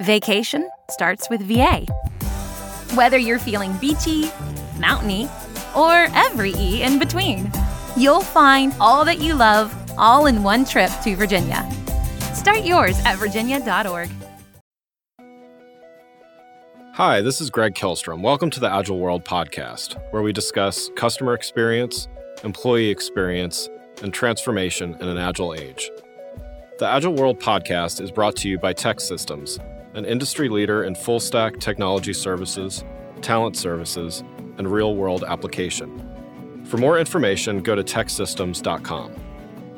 Vacation starts with VA. Whether you're feeling beachy, mountainy, or every E in between, you'll find all that you love all in one trip to Virginia. Start yours at virginia.org. Hi, this is Greg Kilstrom. Welcome to the Agile World podcast, where we discuss customer experience, employee experience, and transformation in an agile age. The Agile World podcast is brought to you by TEKsystems, an industry leader in full-stack technology services, talent services, and real-world application. For more information, go to TEKsystems.com.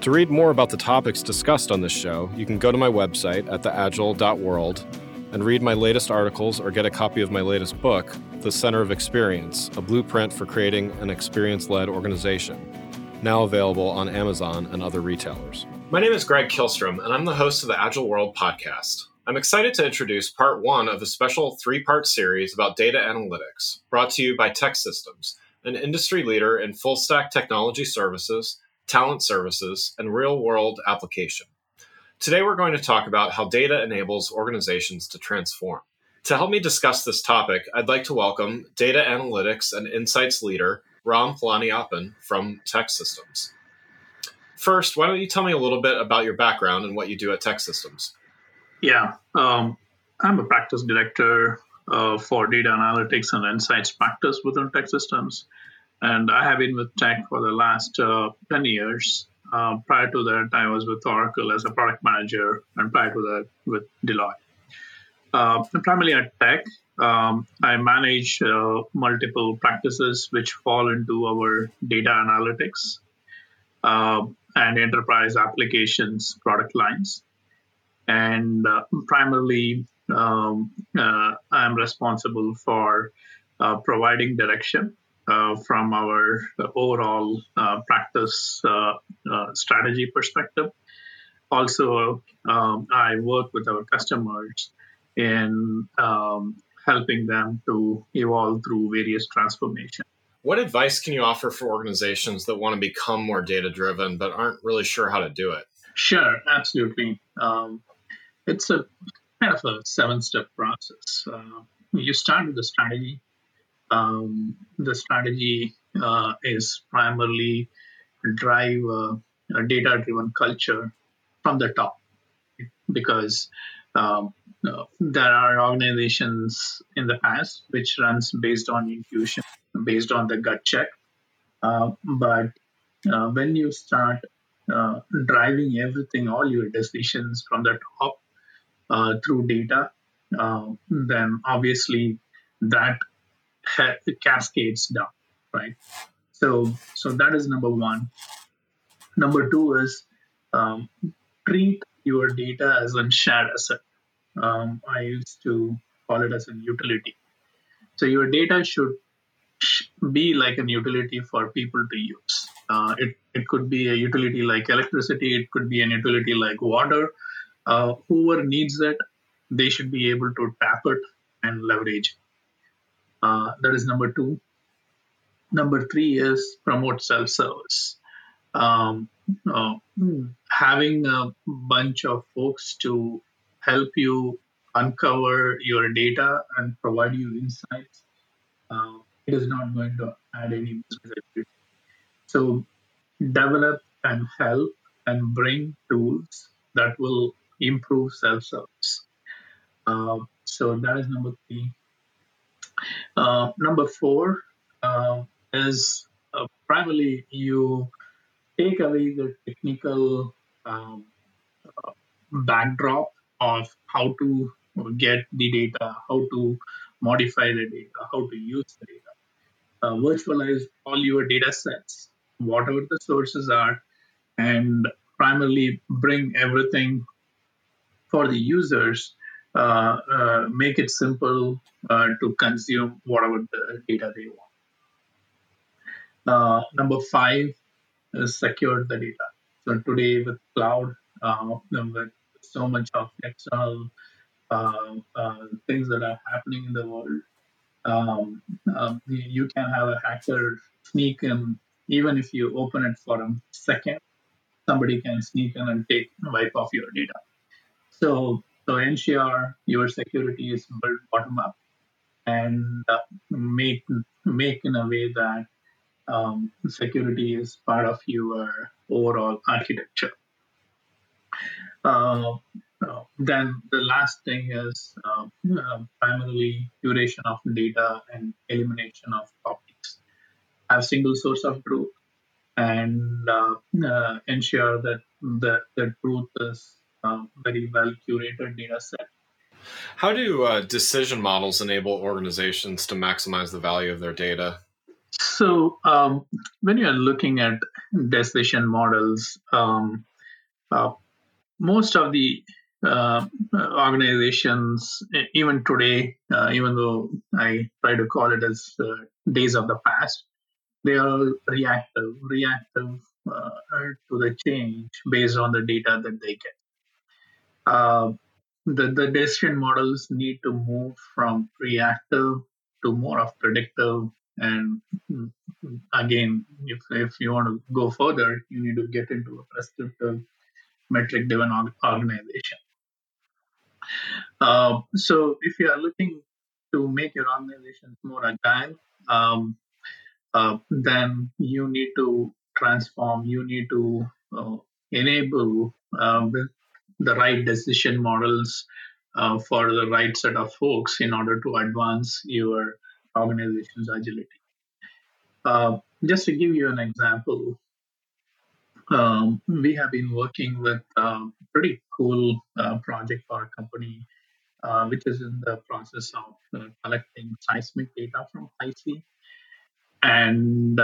To read more about the topics discussed on this show, you can go to my website at theagile.world and read my latest articles or get a copy of my latest book, The Center of Experience, a blueprint for creating an experience-led organization, now available on Amazon and other retailers. My name is Greg Kilstrom, and I'm the host of the Agile World podcast. I'm excited to introduce part one of a special three-part series about data analytics, brought to you by TEKsystems, an industry leader in full-stack technology services, talent services, and real-world application. Today, we're going to talk about how data enables organizations to transform. To help me discuss this topic, I'd like to welcome data analytics and insights leader, Ram Palaniappan from TEKsystems. First, why don't you tell me a little bit about your background and what you do at TEKsystems? Yeah, I'm a practice director for data analytics and insights practice within TEKsystems. And I have been with Tech for the last 10 years. Prior to that, I was with Oracle as a product manager, and prior to that, with Deloitte. Primarily at Tech, I manage multiple practices which fall into our data analytics and enterprise applications product lines. And primarily, I'm responsible for providing direction from our overall practice strategy perspective. Also, I work with our customers in helping them to evolve through various transformations. What advice can you offer for organizations that want to become more data-driven but aren't really sure how to do it? Sure, absolutely. It's a kind of a seven-step process. You start with the strategy. The strategy is primarily drive a data-driven culture from the top, because there are organizations in the past which runs based on intuition, based on the gut check. But when you start driving everything, all your decisions from the top through data, then obviously that cascades down, right? So that is number one. Number two is treat your data as a shared asset. I used to call it as a utility. So your data should be like a utility for people to use. It could be a utility like electricity. It could be a utility like water. Whoever needs it, they should be able to tap it and leverage it. That is number two. Number three is promote self-service. Having a bunch of folks to help you uncover your data and provide you insights, it is not going to add any business activity. So develop and help and bring tools that will improve self-service. So that is number three. Number four is primarily you take away the technical backdrop of how to get the data, how to modify the data, how to use the data. Virtualize all your data sets, whatever the sources are, and primarily bring everything for the users. Make it simple to consume whatever the data they want. Number five is secure the data. So today with cloud, with so much of external things that are happening in the world, you can have a hacker sneak in. Even if you open it for a second, somebody can sneak in and wipe off your data. So So ensure your security is built bottom up and make in a way that security is part of your overall architecture. Then the last thing is primarily curation of data and elimination of topics. Have single source of truth and ensure that the truth is very well curated data set. How do decision models enable organizations to maximize the value of their data? So when you are looking at decision models, most of the organizations, even today, even though I try to call it as days of the past, they are reactive to the change based on the data that they get. The decision models need to move from reactive to more of predictive. And again, if you want to go further, you need to get into a prescriptive metric-driven organization. So if you are looking to make your organization more agile, then you need to transform, you need to enable the right decision models for the right set of folks in order to advance your organization's agility. Just to give you an example, we have been working with a pretty cool project for a company, which is in the process of collecting seismic data from high sea. And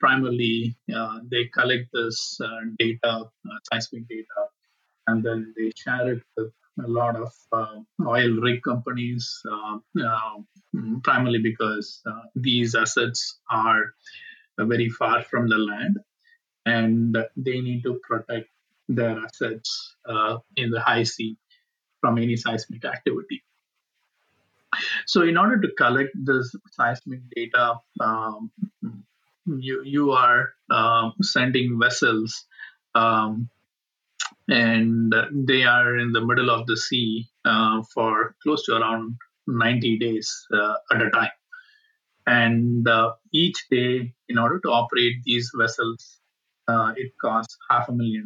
primarily, they collect this seismic data, and then they share it with a lot of oil rig companies, primarily because these assets are very far from the land, and they need to protect their assets in the high sea from any seismic activity. So in order to collect this seismic data, you are sending vessels and they are in the middle of the sea for close to around 90 days at a time. And each day, in order to operate these vessels, it costs $500,000.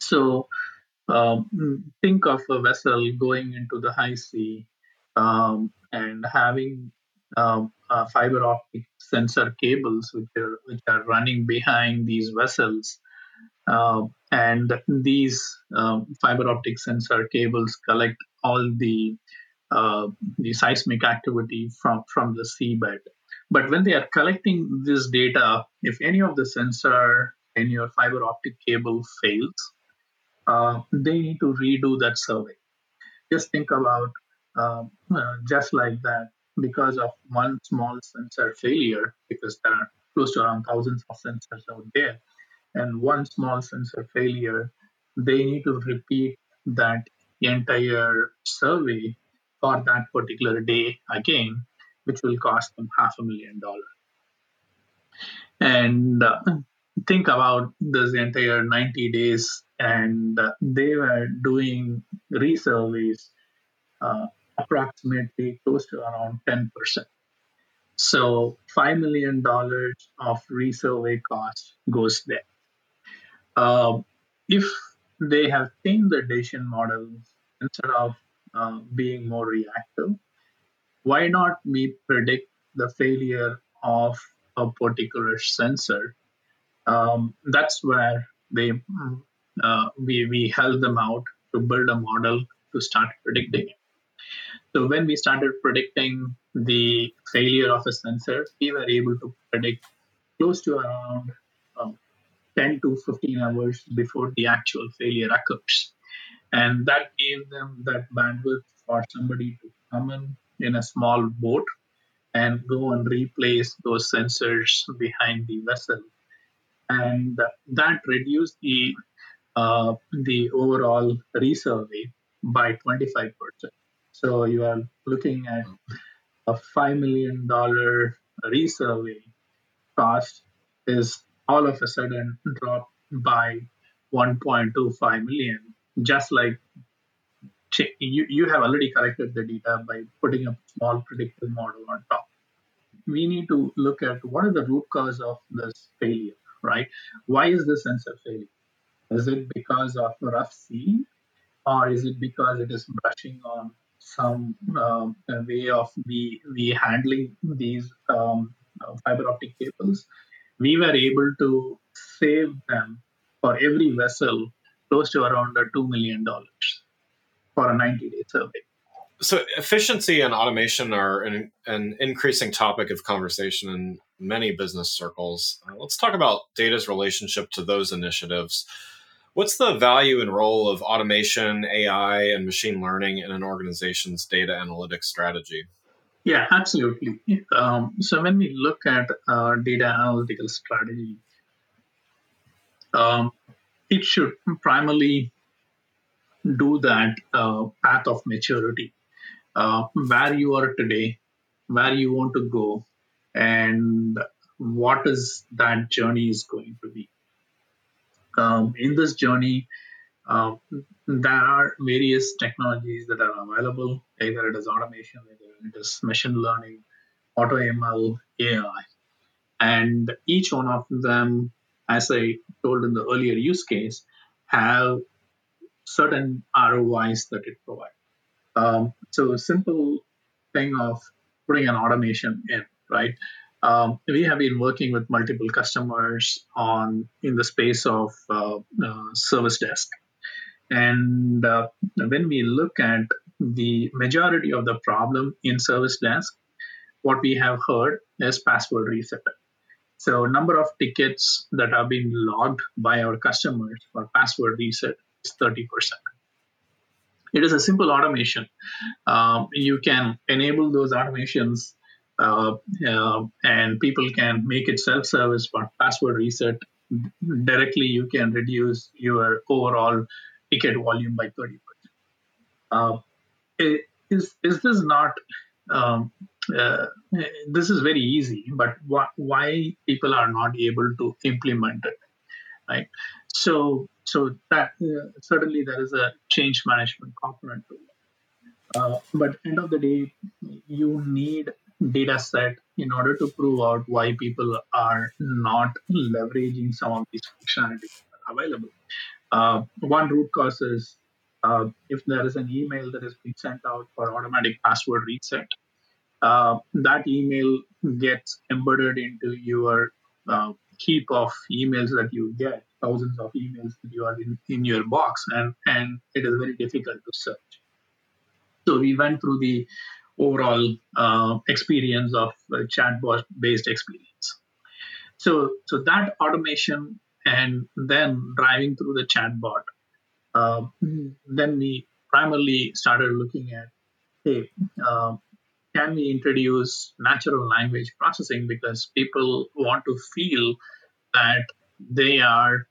So think of a vessel going into the high sea and having fiber optic sensor cables which are running behind these vessels. And these fiber optic sensor cables collect all the seismic activity from the seabed. But when they are collecting this data, if any of the sensor in your fiber optic cable fails, they need to redo that survey. Just think about just like that, because of one small sensor failure, because there are close to around thousands of sensors out there, and one small sensor failure, they need to repeat that entire survey for that particular day again, which will cost them $500,000. And think about this entire 90 days, and they were doing resurveys approximately close to around 10%. So $5 million of resurvey cost goes there. If they have changed the decision models instead of being more reactive, why not we predict the failure of a particular sensor? That's where we help them out to build a model to start predicting it. So when we started predicting the failure of a sensor, we were able to predict close to around 10 to 15 hours before the actual failure occurs. And that gave them that bandwidth for somebody to come in a small boat and go and replace those sensors behind the vessel. And that reduced the overall resurvey by 25%. So you are looking at a $5 million resurvey cost is all of a sudden dropped by $1.25 million, just like you have already collected the data by putting a small predictive model on top. We need to look at what are the root cause of this failure, right? Why is the sensor failing? Is it because of rough seeing, or is it because it is brushing on some way of we handling these fiber optic cables? We were able to save them for every vessel close to around $2 million for a 90-day survey. So efficiency and automation are an increasing topic of conversation in many business circles. Let's talk about data's relationship to those initiatives. What's the value and role of automation, AI, and machine learning in an organization's data analytics strategy? Yeah, absolutely. So when we look at data analytical strategy, it should primarily do that path of maturity, where you are today, where you want to go, and what is that journey is going to be. In this journey, there are various technologies that are available, either it is automation, either it is machine learning, Auto ML, AI. And each one of them, as I told in the earlier use case, have certain ROIs that it provides. So a simple thing of putting an automation in, right? We have been working with multiple customers in the space of service desk. And when we look at the majority of the problem in service desk, what we have heard is password reset. So number of tickets that are being logged by our customers for password reset is 30%. It is a simple automation. You can enable those automations and people can make it self-service for password reset. Directly, you can reduce your overall ticket volume by 30%. This is very easy, but why people are not able to implement it, right? So that certainly there is a change management component to it. But at the end of the day, you need data set in order to prove out why people are not leveraging some of these functionalities that are available. One root cause is if there is an email that is being sent out for automatic password reset, that email gets embedded into your heap of emails that you get, thousands of emails that you are in your box, and it is very difficult to search. So we went through the overall experience of chatbot-based experience. So that automation and then driving through the chatbot, then we primarily started looking at, hey, can we introduce natural language processing, because people want to feel that they are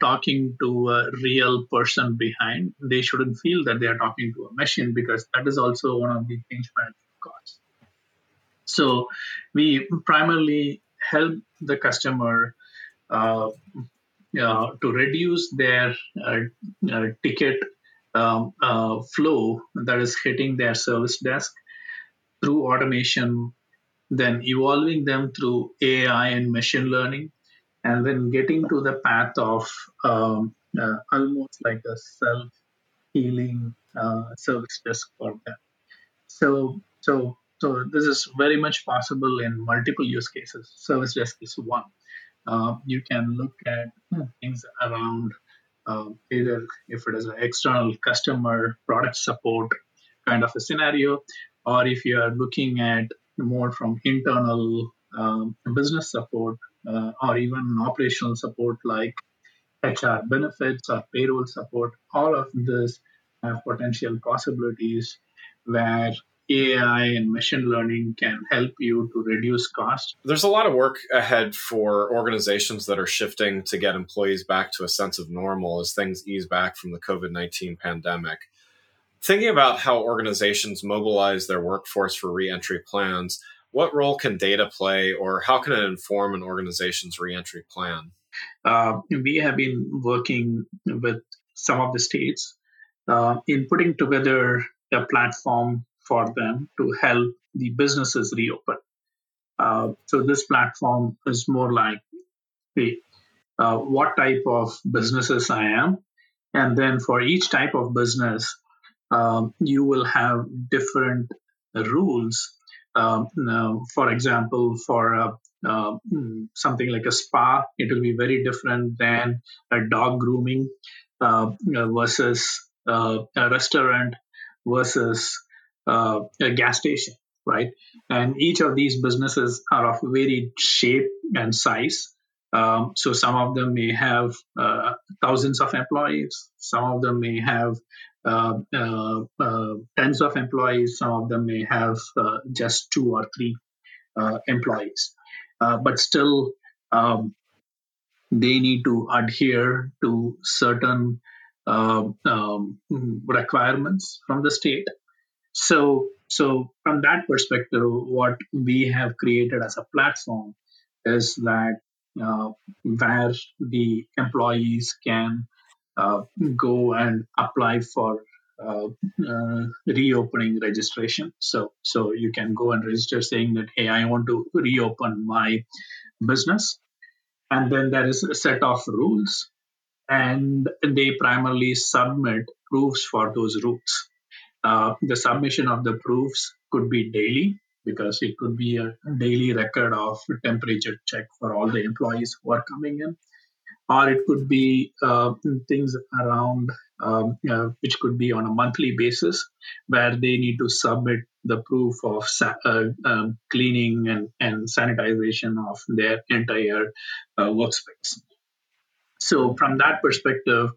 talking to a real person behind. They shouldn't feel that they are talking to a machine, because that is also one of the change management costs. So we primarily help the customer to reduce their ticket flow that is hitting their service desk through automation, then evolving them through AI and machine learning, and then getting to the path of almost like a self-healing service desk for them. So this is very much possible in multiple use cases. Service desk is one. You can look at things around either if it is an external customer product support kind of a scenario, or if you are looking at more from internal business support, or even operational support like HR benefits or payroll support, all of this have potential possibilities where AI and machine learning can help you to reduce cost. There's a lot of work ahead for organizations that are shifting to get employees back to a sense of normal as things ease back from the COVID-19 pandemic. Thinking about how organizations mobilize their workforce for reentry plans, what role can data play, or how can it inform an organization's reentry plan? We have been working with some of the states in putting together a platform for them to help the businesses reopen. So this platform is more like, hey, what type of businesses I am. And then for each type of business, you will have different rules. For example, for something like a spa, it will be very different than a dog grooming versus a restaurant versus a gas station, right? And each of these businesses are of varied shape and size. So some of them may have thousands of employees. Some of them may have tens of employees. Some of them may have just 2 or 3 employees. But still, they need to adhere to certain requirements from the state. So from that perspective, what we have created as a platform is that where the employees can go and apply for reopening registration. So you can go and register saying that, hey, I want to reopen my business. And then there is a set of rules, and they primarily submit proofs for those rules. The submission of the proofs could be daily, because it could be a daily record of temperature check for all the employees who are coming in. Or it could be things around, which could be on a monthly basis, where they need to submit the proof of cleaning and sanitization of their entire workspace. So from that perspective,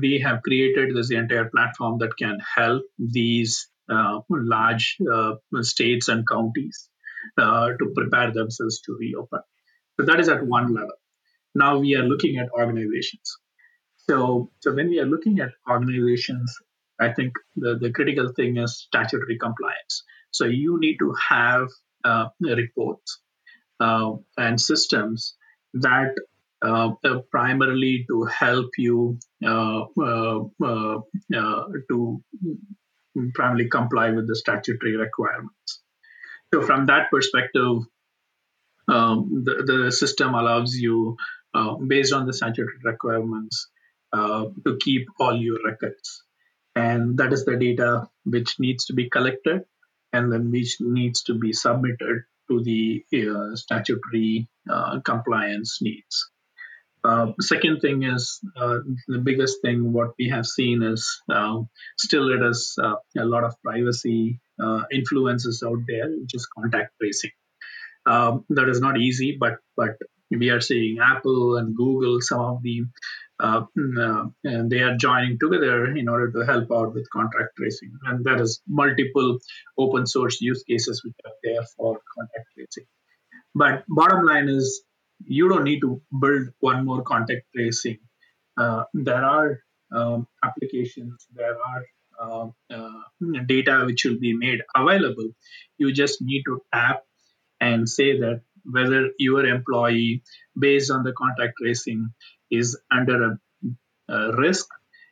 we have created this entire platform that can help these large states and counties to prepare themselves to reopen. So that is at one level. Now we are looking at organizations. So when we are looking at organizations, I think the critical thing is statutory compliance. So you need to have reports and systems that primarily to help you to primarily comply with the statutory requirements. So from that perspective, the system allows you, based on the statutory requirements, to keep all your records. And that is the data which needs to be collected and then which needs to be submitted to the statutory compliance needs. Second thing is, the biggest thing what we have seen is still it is a lot of privacy influences out there, which is contact tracing. That is not easy, but we are seeing Apple and Google, some of the, and they are joining together in order to help out with contact tracing. And there is multiple open source use cases which are there for contact tracing. But bottom line is, you don't need to build one more contact tracing. There are applications, there are data which will be made available. You just need to tap and say that whether your employee, based on the contact tracing, is under a risk.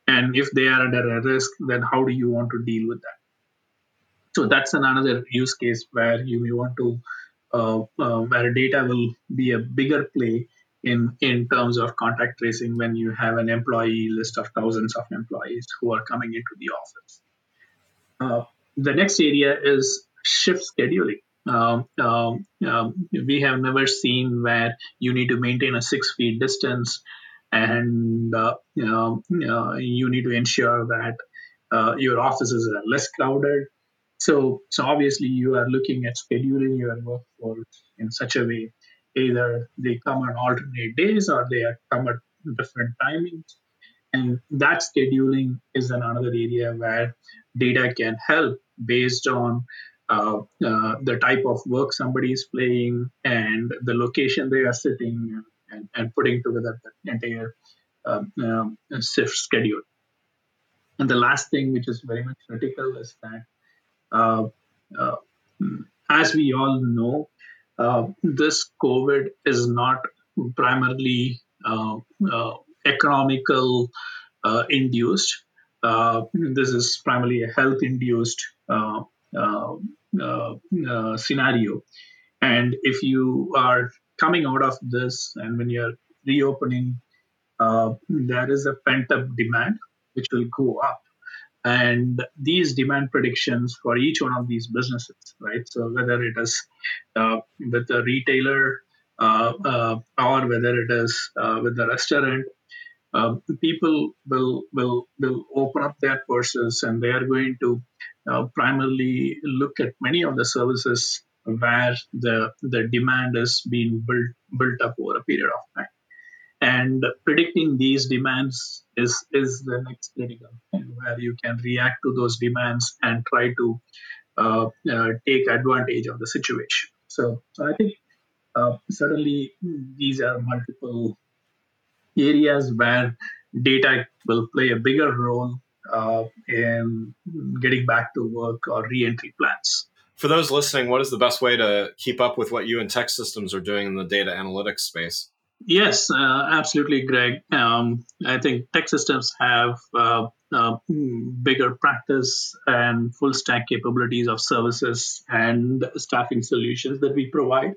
And if they are under a risk, then how do you want to deal with that? So that's another use case where you may want to where data will be a bigger play in terms of contact tracing when you have an employee list of thousands of employees who are coming into the office. The next area is shift scheduling. We have never seen where you need to maintain a 6 feet distance and you need to ensure that your offices are less crowded. So obviously you are looking at scheduling your workforce in such a way, either they come on alternate days or they come at different timings. And that scheduling is another area where data can help based on the type of work somebody is playing and the location they are sitting and putting together the entire shift schedule. And the last thing which is very much critical is that as we all know, this COVID is not primarily economical induced. This is primarily a health-induced scenario. And if you are coming out of this and when you're reopening, there is a pent-up demand which will go up. And these demand predictions for each one of these businesses, right? So whether it is with a retailer or whether it is with a restaurant, people will open up their purses and they are going to primarily look at many of the services where the demand is being built up over a period of time. And predicting these demands is the next critical thing, where you can react to those demands and try to take advantage of the situation. So I think certainly these are multiple areas where data will play a bigger role in getting back to work or re-entry plans. For those listening, what is the best way to keep up with what you and TEKsystems are doing in the data analytics space? Yes, absolutely, Greg. I think TEKsystems have bigger practice and full stack capabilities of services and staffing solutions that we provide.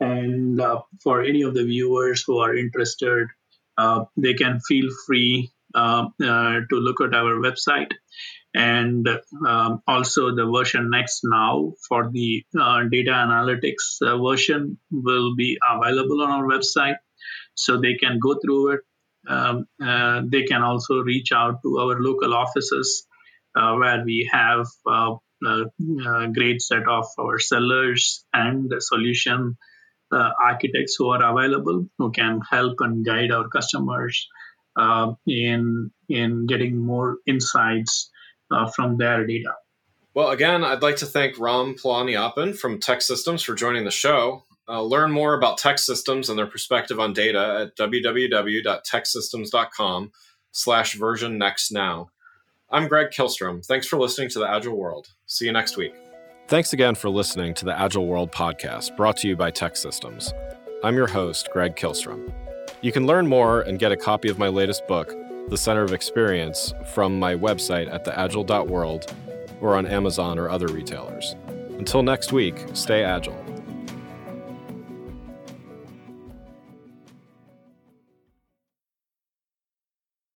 And for any of the viewers who are interested, they can feel free to look at our website. And also the version next now for the data analytics version will be available on our website. So they can go through it. They can also reach out to our local offices where we have a great set of our sellers and solution architects who are available, who can help and guide our customers in getting more insights from their data. Well, again, I'd like to thank Ram Palaniappan from TEKsystems for joining the show. Learn more about TEKsystems and their perspective on data at www.teksystems.com/version next now. I'm Greg Kilstrom. Thanks for listening to The Agile World. See you next week. Thanks again for listening to The Agile World podcast, brought to you by TEKsystems. I'm your host, Greg Kilstrom. You can learn more and get a copy of my latest book, The Center of Experience, from my website at theagile.world or on Amazon or other retailers. Until next week, stay agile.